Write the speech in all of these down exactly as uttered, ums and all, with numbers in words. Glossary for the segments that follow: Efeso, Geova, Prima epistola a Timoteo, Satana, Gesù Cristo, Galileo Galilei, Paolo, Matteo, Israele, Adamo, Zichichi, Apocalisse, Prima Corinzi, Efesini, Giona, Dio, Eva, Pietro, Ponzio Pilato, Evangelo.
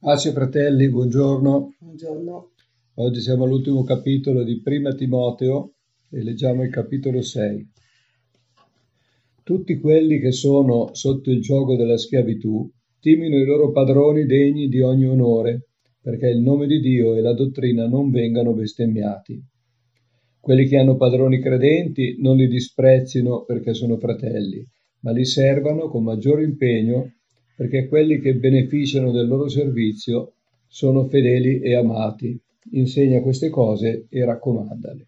Grazie fratelli, buongiorno. Buongiorno. Oggi siamo all'ultimo capitolo di Prima Timoteo e leggiamo il capitolo sei. Tutti quelli che sono sotto il giogo della schiavitù timino i loro padroni degni di ogni onore, perché il nome di Dio e la dottrina non vengano bestemmiati. Quelli che hanno padroni credenti non li disprezzino perché sono fratelli, ma li servano con maggior impegno, perché quelli che beneficiano del loro servizio sono fedeli e amati. Insegna queste cose e raccomandale.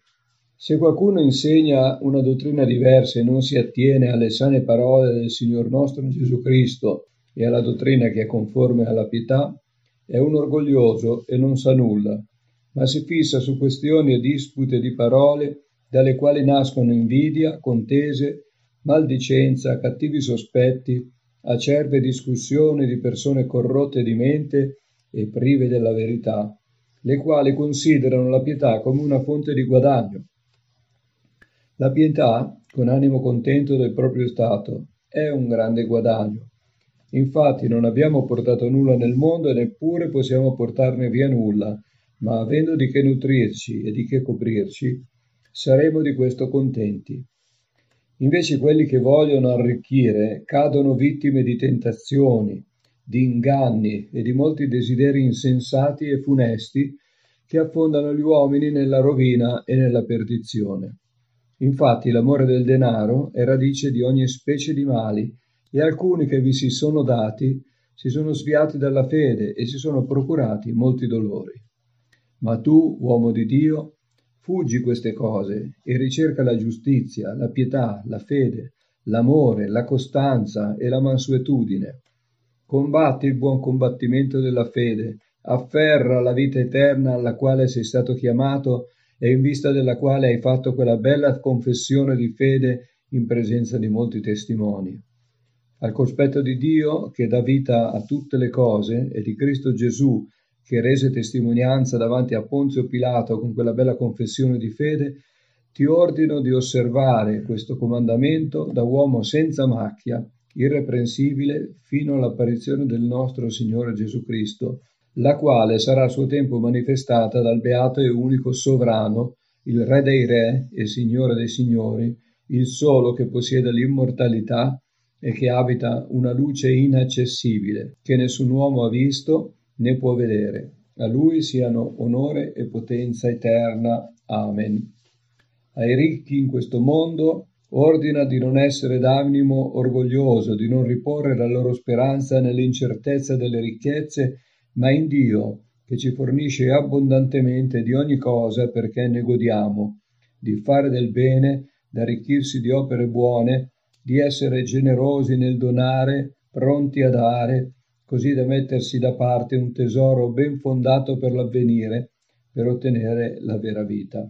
Se qualcuno insegna una dottrina diversa e non si attiene alle sane parole del Signor nostro Gesù Cristo e alla dottrina che è conforme alla pietà, è un orgoglioso e non sa nulla, ma si fissa su questioni e dispute di parole dalle quali nascono invidia, contese, maldicenza, cattivi sospetti, acerbe discussioni di persone corrotte di mente e prive della verità, le quali considerano la pietà come una fonte di guadagno. La pietà, con animo contento del proprio stato, è un grande guadagno. Infatti non abbiamo portato nulla nel mondo e neppure possiamo portarne via nulla, ma avendo di che nutrirci e di che coprirci, saremo di questo contenti. Invece quelli che vogliono arricchire cadono vittime di tentazioni, di inganni e di molti desideri insensati e funesti che affondano gli uomini nella rovina e nella perdizione. Infatti l'amore del denaro è radice di ogni specie di mali e alcuni che vi si sono dati si sono sviati dalla fede e si sono procurati molti dolori. Ma tu, uomo di Dio, fuggi queste cose e ricerca la giustizia, la pietà, la fede, l'amore, la costanza e la mansuetudine. Combatti il buon combattimento della fede, afferra la vita eterna alla quale sei stato chiamato e in vista della quale hai fatto quella bella confessione di fede in presenza di molti testimoni. Al cospetto di Dio, che dà vita a tutte le cose, e di Cristo Gesù, che rese testimonianza davanti a Ponzio Pilato con quella bella confessione di fede, ti ordino di osservare questo comandamento da uomo senza macchia, irreprensibile, fino all'apparizione del nostro Signore Gesù Cristo, la quale sarà a suo tempo manifestata dal beato e unico sovrano, il Re dei Re e Signore dei Signori, il solo che possiede l'immortalità e che abita una luce inaccessibile, che nessun uomo ha visto né può vedere. A lui siano onore e potenza eterna. Amen. Ai ricchi in questo mondo ordina di non essere d'animo orgoglioso, di non riporre la loro speranza nell'incertezza delle ricchezze, ma in Dio, che ci fornisce abbondantemente di ogni cosa perché ne godiamo, di fare del bene, d'arricchirsi di opere buone, di essere generosi nel donare, pronti a dare, così da mettersi da parte un tesoro ben fondato per l'avvenire, per ottenere la vera vita.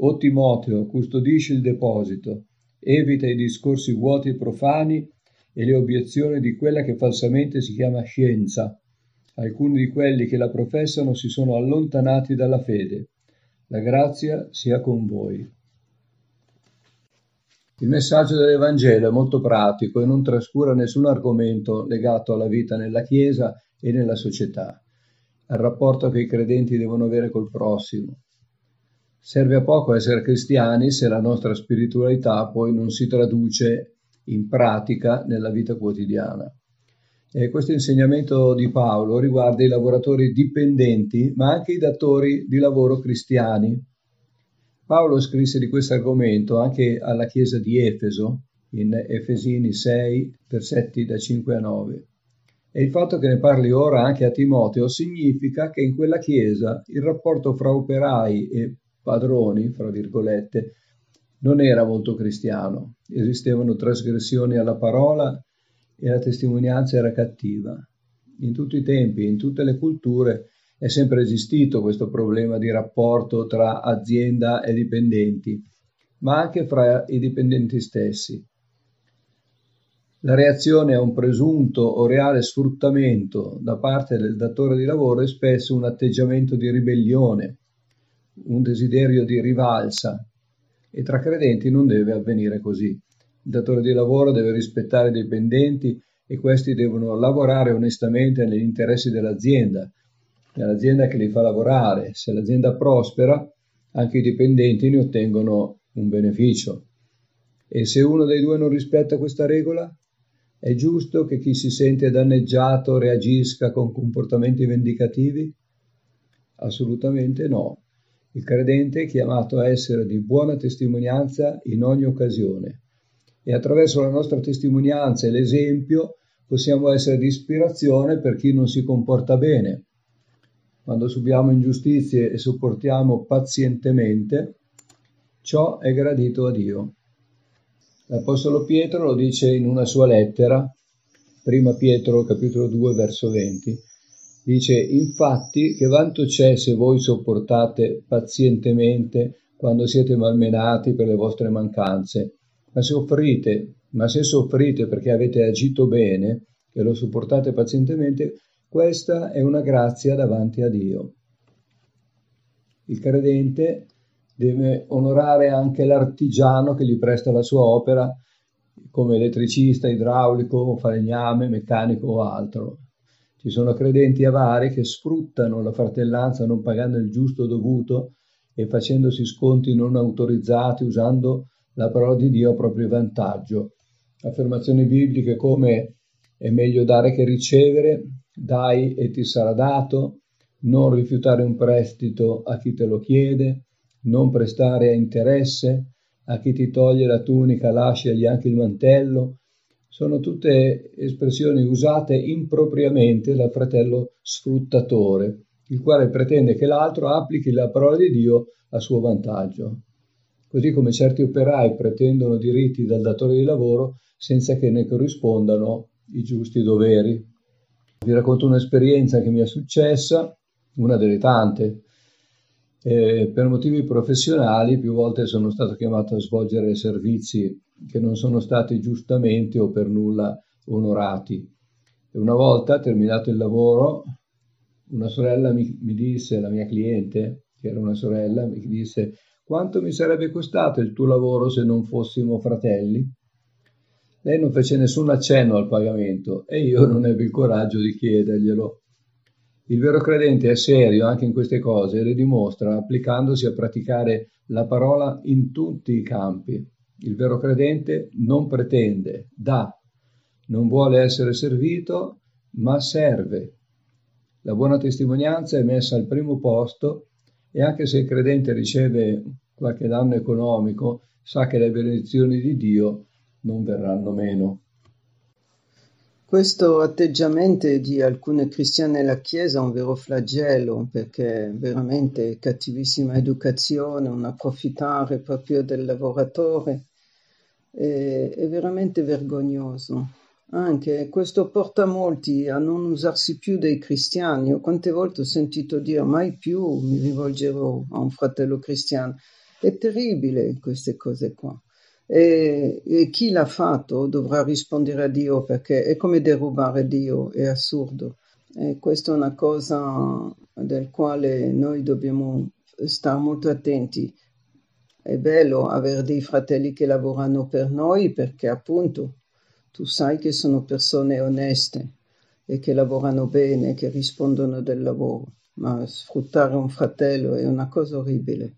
O Timoteo, custodisci il deposito, evita i discorsi vuoti e profani e le obiezioni di quella che falsamente si chiama scienza. Alcuni di quelli che la professano si sono allontanati dalla fede. La grazia sia con voi. Il messaggio dell'Evangelo è molto pratico e non trascura nessun argomento legato alla vita nella Chiesa e nella società, al rapporto che i credenti devono avere col prossimo. Serve a poco essere cristiani se la nostra spiritualità poi non si traduce in pratica nella vita quotidiana. E questo insegnamento di Paolo riguarda i lavoratori dipendenti, ma anche i datori di lavoro cristiani. Paolo scrisse di questo argomento anche alla chiesa di Efeso, in Efesini sei, versetti da cinque a nove. E il fatto che ne parli ora anche a Timoteo significa che in quella chiesa il rapporto fra operai e padroni, fra virgolette, non era molto cristiano. Esistevano trasgressioni alla parola e la testimonianza era cattiva. In tutti i tempi, in tutte le culture, è sempre esistito questo problema di rapporto tra azienda e dipendenti, ma anche fra i dipendenti stessi. La reazione a un presunto o reale sfruttamento da parte del datore di lavoro è spesso un atteggiamento di ribellione, un desiderio di rivalsa, e tra credenti non deve avvenire così. Il datore di lavoro deve rispettare i dipendenti e questi devono lavorare onestamente negli interessi dell'azienda, è l'azienda che li fa lavorare. Se l'azienda prospera, anche i dipendenti ne ottengono un beneficio. E se uno dei due non rispetta questa regola, è giusto che chi si sente danneggiato reagisca con comportamenti vendicativi? Assolutamente no. Il credente è chiamato a essere di buona testimonianza in ogni occasione, e attraverso la nostra testimonianza e l'esempio possiamo essere di ispirazione per chi non si comporta bene. Quando subiamo ingiustizie e sopportiamo pazientemente, ciò è gradito a Dio. L'Apostolo Pietro lo dice in una sua lettera, Prima Pietro capitolo due verso venti, dice: infatti che vanto c'è se voi sopportate pazientemente quando siete malmenati per le vostre mancanze, ma se offrite, ma se soffrite perché avete agito bene e lo sopportate pazientemente, questa è una grazia davanti a Dio. Il credente deve onorare anche l'artigiano che gli presta la sua opera, come elettricista, idraulico, falegname, meccanico o altro. Ci sono credenti avari che sfruttano la fratellanza non pagando il giusto dovuto e facendosi sconti non autorizzati, usando la parola di Dio a proprio vantaggio. Affermazioni bibliche come è meglio dare che ricevere, dai e ti sarà dato, non rifiutare un prestito a chi te lo chiede, non prestare a interesse, a chi ti toglie la tunica lasciagli anche il mantello, sono tutte espressioni usate impropriamente dal fratello sfruttatore, il quale pretende che l'altro applichi la parola di Dio a suo vantaggio. Così come certi operai pretendono diritti dal datore di lavoro senza che ne corrispondano i giusti doveri. Vi racconto un'esperienza che mi è successa, una delle tante. Eh, per motivi professionali più volte sono stato chiamato a svolgere servizi che non sono stati giustamente o per nulla onorati. E una volta, terminato il lavoro, una sorella mi, mi disse, la mia cliente, che era una sorella, mi disse: «Quanto mi sarebbe costato il tuo lavoro se non fossimo fratelli?». Lei non fece nessun accenno al pagamento e io non ebbi il coraggio di chiederglielo. Il vero credente è serio anche in queste cose e le dimostra applicandosi a praticare la parola in tutti i campi. Il vero credente non pretende, dà, non vuole essere servito, ma serve. La buona testimonianza è messa al primo posto e anche se il credente riceve qualche danno economico, sa che le benedizioni di Dio non verranno meno. Questo atteggiamento di alcuni cristiani nella Chiesa è un vero flagello, perché veramente cattivissima educazione, un approfittare proprio del lavoratore, è, è veramente vergognoso. Anche questo porta molti a non usarsi più dei cristiani. Io quante volte ho sentito dire: mai più mi rivolgerò a un fratello cristiano. È terribile queste cose qua. E, e chi l'ha fatto dovrà rispondere a Dio, perché è come derubare Dio, è assurdo. E questa è una cosa del quale noi dobbiamo stare molto attenti. È bello avere dei fratelli che lavorano per noi, perché appunto tu sai che sono persone oneste e che lavorano bene, che rispondono del lavoro, ma sfruttare un fratello è una cosa orribile.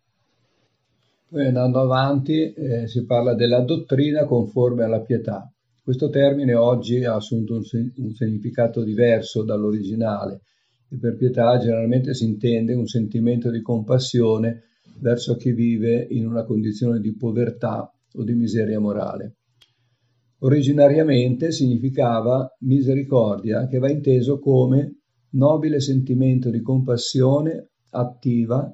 Poi andando avanti eh, si parla della dottrina conforme alla pietà. Questo termine oggi ha assunto un, sen- un significato diverso dall'originale e per pietà generalmente si intende un sentimento di compassione verso chi vive in una condizione di povertà o di miseria morale. Originariamente significava misericordia, che va inteso come nobile sentimento di compassione attiva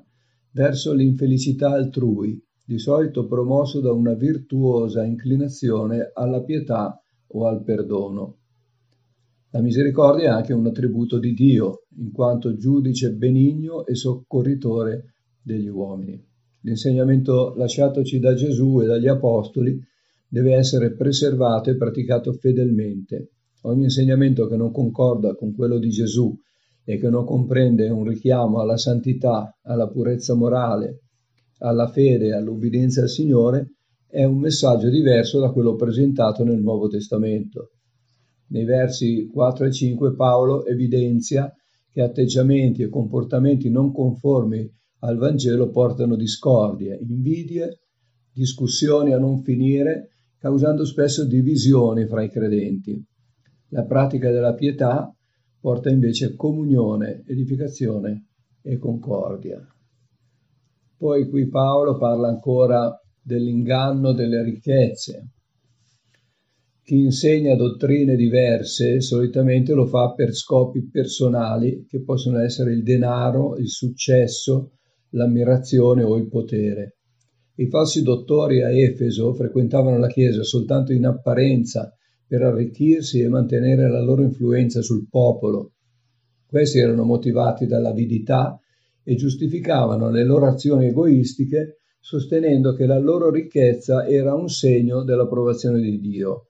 verso l'infelicità altrui, di solito promosso da una virtuosa inclinazione alla pietà o al perdono. La misericordia è anche un attributo di Dio, in quanto giudice benigno e soccorritore degli uomini. L'insegnamento lasciatoci da Gesù e dagli Apostoli deve essere preservato e praticato fedelmente. Ogni insegnamento che non concorda con quello di Gesù e che non comprende un richiamo alla santità, alla purezza morale, alla fede, all'obbedienza al Signore, è un messaggio diverso da quello presentato nel Nuovo Testamento. Nei versi quattro e cinque Paolo evidenzia che atteggiamenti e comportamenti non conformi al Vangelo portano discordie, invidie, discussioni a non finire, causando spesso divisioni fra i credenti. La pratica della pietà porta invece a comunione, edificazione e concordia. Poi qui Paolo parla ancora dell'inganno delle ricchezze. Chi insegna dottrine diverse solitamente lo fa per scopi personali che possono essere il denaro, il successo, l'ammirazione o il potere. I falsi dottori a Efeso frequentavano la Chiesa soltanto in apparenza per arricchirsi e mantenere la loro influenza sul popolo. Questi erano motivati dall'avidità e giustificavano le loro azioni egoistiche sostenendo che la loro ricchezza era un segno dell'approvazione di Dio.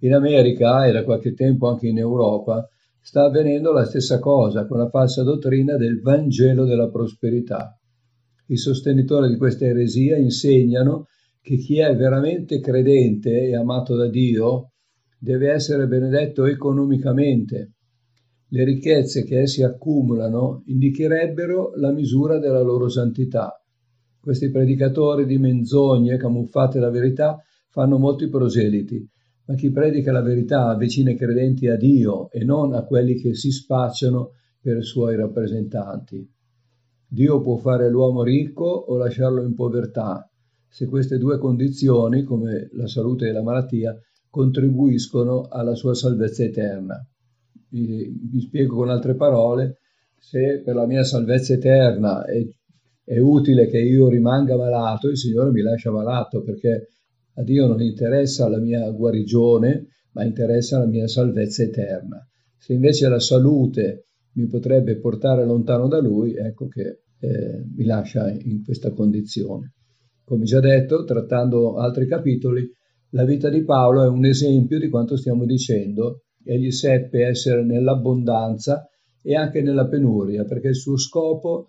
In America e da qualche tempo anche in Europa sta avvenendo la stessa cosa con la falsa dottrina del Vangelo della prosperità. I sostenitori di questa eresia insegnano che chi è veramente credente e amato da Dio deve essere benedetto economicamente. Le ricchezze che essi accumulano indicherebbero la misura della loro santità. Questi predicatori di menzogne camuffate la verità fanno molti proseliti, ma chi predica la verità avvicina i credenti a Dio e non a quelli che si spacciano per i suoi rappresentanti. Dio può fare l'uomo ricco o lasciarlo in povertà, se queste due condizioni, come la salute e la malattia, contribuiscono alla sua salvezza eterna. Vi spiego con altre parole: se per la mia salvezza eterna è, è utile che io rimanga malato, il Signore mi lascia malato, perché a Dio non interessa la mia guarigione, ma interessa la mia salvezza eterna. Se invece la salute mi potrebbe portare lontano da Lui, ecco che eh, mi lascia in questa condizione. Come già detto, trattando altri capitoli, la vita di Paolo è un esempio di quanto stiamo dicendo. Egli seppe essere nell'abbondanza e anche nella penuria, perché il suo scopo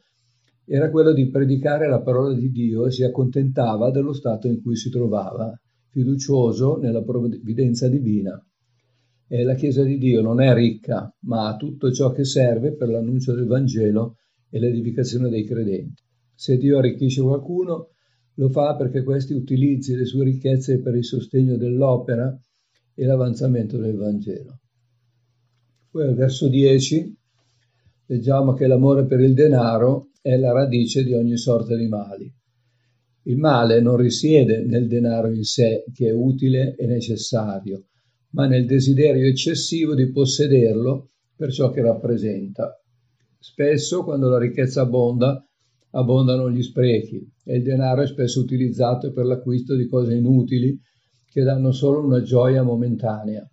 era quello di predicare la parola di Dio e si accontentava dello stato in cui si trovava, fiducioso nella provvidenza divina. E la Chiesa di Dio non è ricca, ma ha tutto ciò che serve per l'annuncio del Vangelo e l'edificazione dei credenti. Se Dio arricchisce qualcuno, lo fa perché questi utilizzi le sue ricchezze per il sostegno dell'opera e l'avanzamento del Vangelo. Poi al verso dieci leggiamo che l'amore per il denaro è la radice di ogni sorta di mali. Il male non risiede nel denaro in sé, che è utile e necessario, ma nel desiderio eccessivo di possederlo per ciò che rappresenta. Spesso, quando la ricchezza abbonda, abbondano gli sprechi e il denaro è spesso utilizzato per l'acquisto di cose inutili che danno solo una gioia momentanea.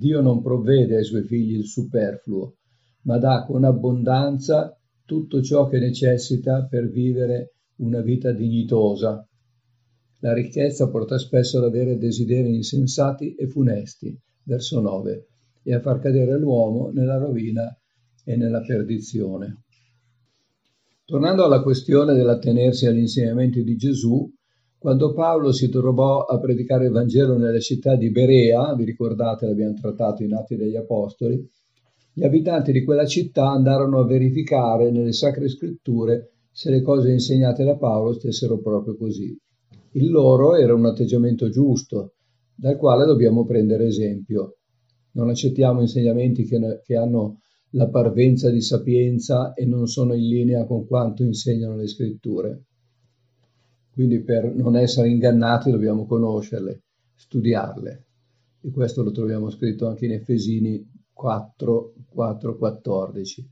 Dio non provvede ai suoi figli il superfluo, ma dà con abbondanza tutto ciò che necessita per vivere una vita dignitosa. La ricchezza porta spesso ad avere desideri insensati e funesti, verso nove, e a far cadere l'uomo nella rovina e nella perdizione. Tornando alla questione dell'attenersi agli insegnamenti di Gesù, quando Paolo si trovò a predicare il Vangelo nelle città di Berea, vi ricordate, l'abbiamo trattato in Atti degli Apostoli, gli abitanti di quella città andarono a verificare nelle Sacre Scritture se le cose insegnate da Paolo stessero proprio così. Il loro era un atteggiamento giusto, dal quale dobbiamo prendere esempio. Non accettiamo insegnamenti che, che hanno la parvenza di sapienza e non sono in linea con quanto insegnano le Scritture. Quindi per non essere ingannati dobbiamo conoscerle, studiarle. E questo lo troviamo scritto anche in Efesini quattro, quattordici.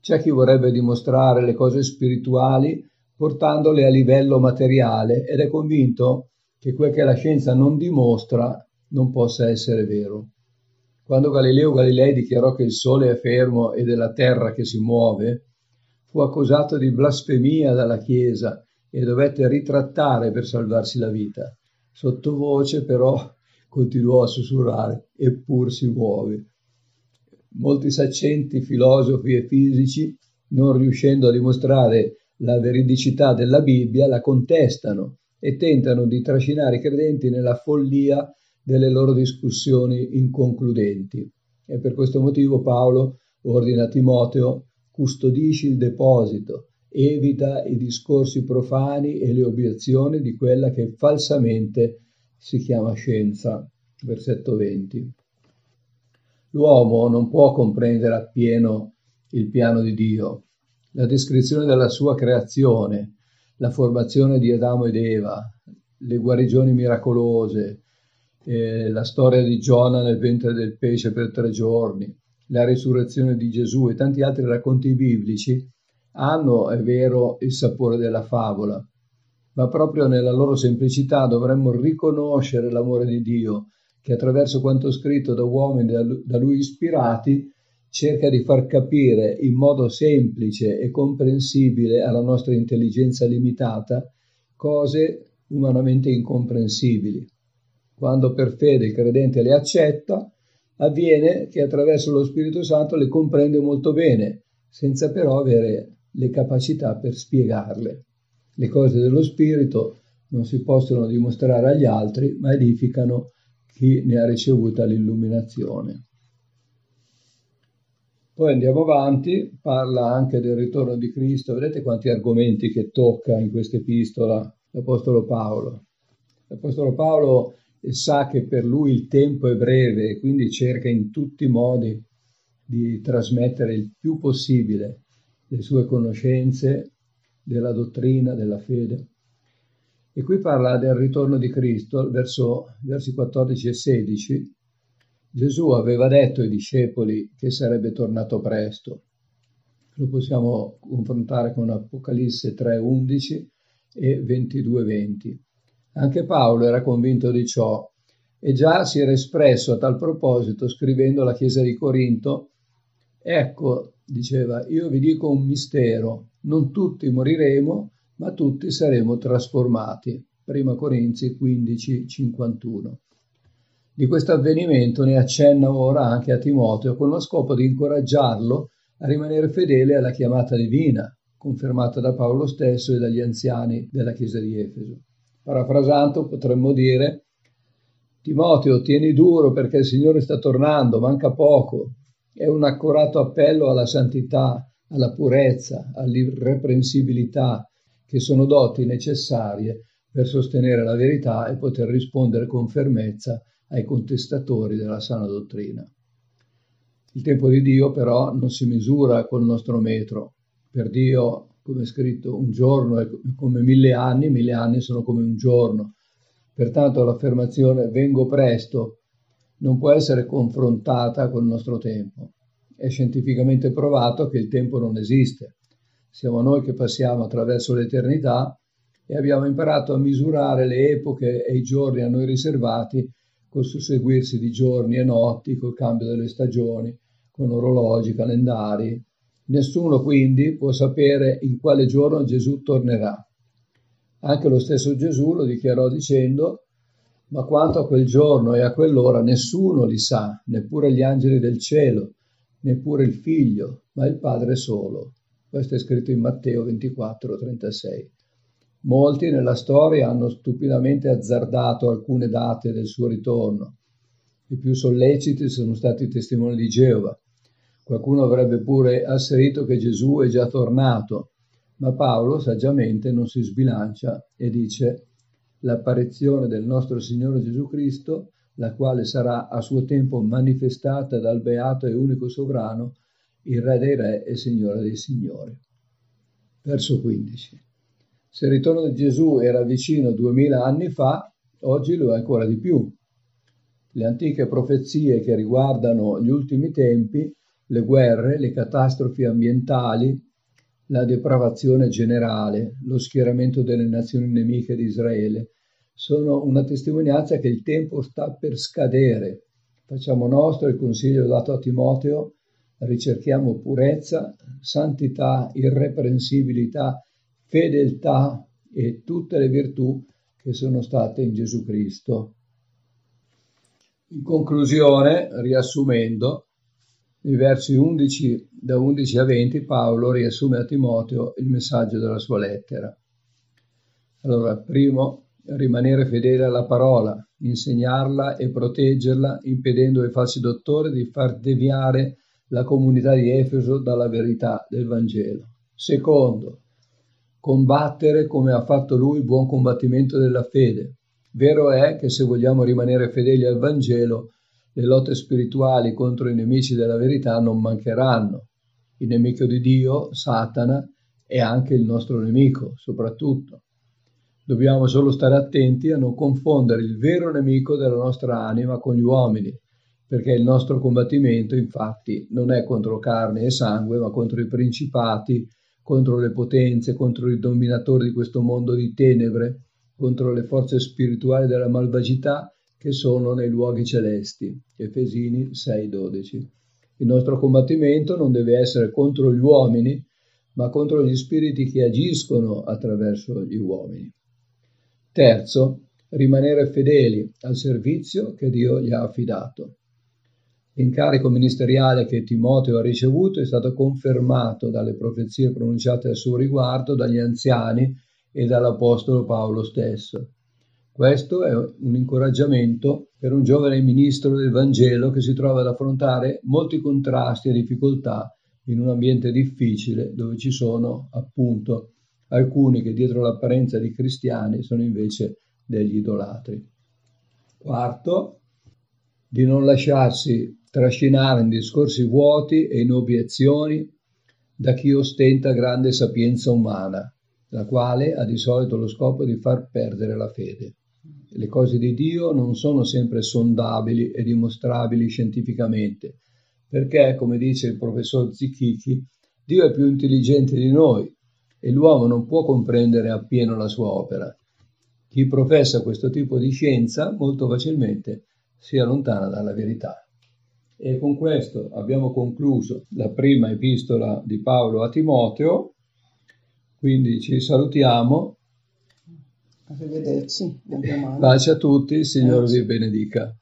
C'è chi vorrebbe dimostrare le cose spirituali portandole a livello materiale ed è convinto che quel che la scienza non dimostra non possa essere vero. Quando Galileo Galilei dichiarò che il Sole è fermo e della Terra che si muove, fu accusato di blasfemia dalla Chiesa e dovette ritrattare per salvarsi la vita. Sottovoce però continuò a sussurrare: eppur si muove. Molti saccenti, filosofi e fisici, non riuscendo a dimostrare la veridicità della Bibbia, la contestano e tentano di trascinare i credenti nella follia delle loro discussioni inconcludenti. E per questo motivo Paolo ordina a Timoteo: custodisci il deposito, evita i discorsi profani e le obiezioni di quella che falsamente si chiama scienza. Versetto venti. L'uomo non può comprendere appieno il piano di Dio. La descrizione della sua creazione, la formazione di Adamo ed Eva, le guarigioni miracolose, eh, la storia di Giona nel ventre del pesce per tre giorni, la risurrezione di Gesù e tanti altri racconti biblici hanno, è vero, il sapore della favola, ma proprio nella loro semplicità dovremmo riconoscere l'amore di Dio, che attraverso quanto scritto da uomini da Lui ispirati cerca di far capire in modo semplice e comprensibile alla nostra intelligenza limitata cose umanamente incomprensibili. Quando per fede il credente le accetta, avviene che attraverso lo Spirito Santo le comprende molto bene, senza però avere le capacità per spiegarle. Le cose dello Spirito non si possono dimostrare agli altri, ma edificano chi ne ha ricevuta l'illuminazione. Poi andiamo avanti, parla anche del ritorno di Cristo. Vedete quanti argomenti che tocca in questa epistola l'Apostolo Paolo. L'Apostolo Paolo sa che per lui il tempo è breve e quindi cerca in tutti i modi di trasmettere il più possibile le sue conoscenze della dottrina, della fede. E qui parla del ritorno di Cristo, verso, versi quattordici e sedici. Gesù aveva detto ai discepoli che sarebbe tornato presto. Lo possiamo confrontare con Apocalisse tre undici e ventidue venti. Anche Paolo era convinto di ciò e già si era espresso a tal proposito scrivendo alla Chiesa di Corinto: ecco, diceva, io vi dico un mistero, non tutti moriremo, ma tutti saremo trasformati. Prima Corinzi quindici cinquantuno. Di questo avvenimento ne accenna ora anche a Timoteo, con lo scopo di incoraggiarlo a rimanere fedele alla chiamata divina, confermata da Paolo stesso e dagli anziani della Chiesa di Efeso. Parafrasando potremmo dire: Timoteo, tieni duro perché il Signore sta tornando, manca poco. È un accorato appello alla santità, alla purezza, all'irreprensibilità, che sono doti necessarie per sostenere la verità e poter rispondere con fermezza ai contestatori della sana dottrina. Il tempo di Dio però non si misura col nostro metro. Per Dio, come è scritto, un giorno è come mille anni, mille anni sono come un giorno. Pertanto l'affermazione «vengo presto» non può essere confrontata col nostro tempo. È scientificamente provato che il tempo non esiste. Siamo noi che passiamo attraverso l'eternità e abbiamo imparato a misurare le epoche e i giorni a noi riservati col susseguirsi di giorni e notti, col cambio delle stagioni, con orologi, calendari. Nessuno quindi può sapere in quale giorno Gesù tornerà. Anche lo stesso Gesù lo dichiarò dicendo: ma quanto a quel giorno e a quell'ora nessuno li sa, neppure gli angeli del cielo, neppure il Figlio, ma il Padre solo. Questo è scritto in Matteo ventiquattro trentasei. Molti nella storia hanno stupidamente azzardato alcune date del suo ritorno. I più solleciti sono stati i testimoni di Geova. Qualcuno avrebbe pure asserito che Gesù è già tornato, ma Paolo saggiamente non si sbilancia e dice: l'apparizione del nostro Signore Gesù Cristo, la quale sarà a suo tempo manifestata dal Beato e Unico Sovrano, il Re dei Re e Signore dei Signori. Verso quindici. Se il ritorno di Gesù era vicino duemila anni fa, oggi lo è ancora di più. Le antiche profezie che riguardano gli ultimi tempi, le guerre, le catastrofi ambientali, la depravazione generale, lo schieramento delle nazioni nemiche di Israele, sono una testimonianza che il tempo sta per scadere. Facciamo nostro il consiglio dato a Timoteo: ricerchiamo purezza, santità, irreprensibilità, fedeltà e tutte le virtù che sono state in Gesù Cristo. In conclusione, riassumendo, nei versi undici, da undici a venti, Paolo riassume a Timoteo il messaggio della sua lettera. Allora, primo, rimanere fedele alla parola, insegnarla e proteggerla, impedendo ai falsi dottori di far deviare la comunità di Efeso dalla verità del Vangelo. Secondo, combattere come ha fatto lui il buon combattimento della fede. Vero è che se vogliamo rimanere fedeli al Vangelo, le lotte spirituali contro i nemici della verità non mancheranno. Il nemico di Dio, Satana, è anche il nostro nemico, soprattutto. Dobbiamo solo stare attenti a non confondere il vero nemico della nostra anima con gli uomini, perché il nostro combattimento, infatti, non è contro carne e sangue, ma contro i principati, contro le potenze, contro i dominatori di questo mondo di tenebre, contro le forze spirituali della malvagità che sono nei luoghi celesti. Efesini sei dodici. Il nostro combattimento non deve essere contro gli uomini, ma contro gli spiriti che agiscono attraverso gli uomini. Terzo, rimanere fedeli al servizio che Dio gli ha affidato. L'incarico ministeriale che Timoteo ha ricevuto è stato confermato dalle profezie pronunciate a suo riguardo dagli anziani e dall'Apostolo Paolo stesso. Questo è un incoraggiamento per un giovane ministro del Vangelo che si trova ad affrontare molti contrasti e difficoltà in un ambiente difficile dove ci sono appunto alcuni che dietro l'apparenza di cristiani sono invece degli idolatri. Quarto, di non lasciarsi trascinare in discorsi vuoti e in obiezioni da chi ostenta grande sapienza umana, la quale ha di solito lo scopo di far perdere la fede. Le cose di Dio non sono sempre sondabili e dimostrabili scientificamente, perché, come dice il professor Zichichi, Dio è più intelligente di noi e l'uomo non può comprendere appieno la sua opera. Chi professa questo tipo di scienza molto facilmente si allontana dalla verità. E con questo abbiamo concluso la prima epistola di Paolo a Timoteo, quindi ci salutiamo. Arrivederci. Pace a tutti, il Signore vi benedica.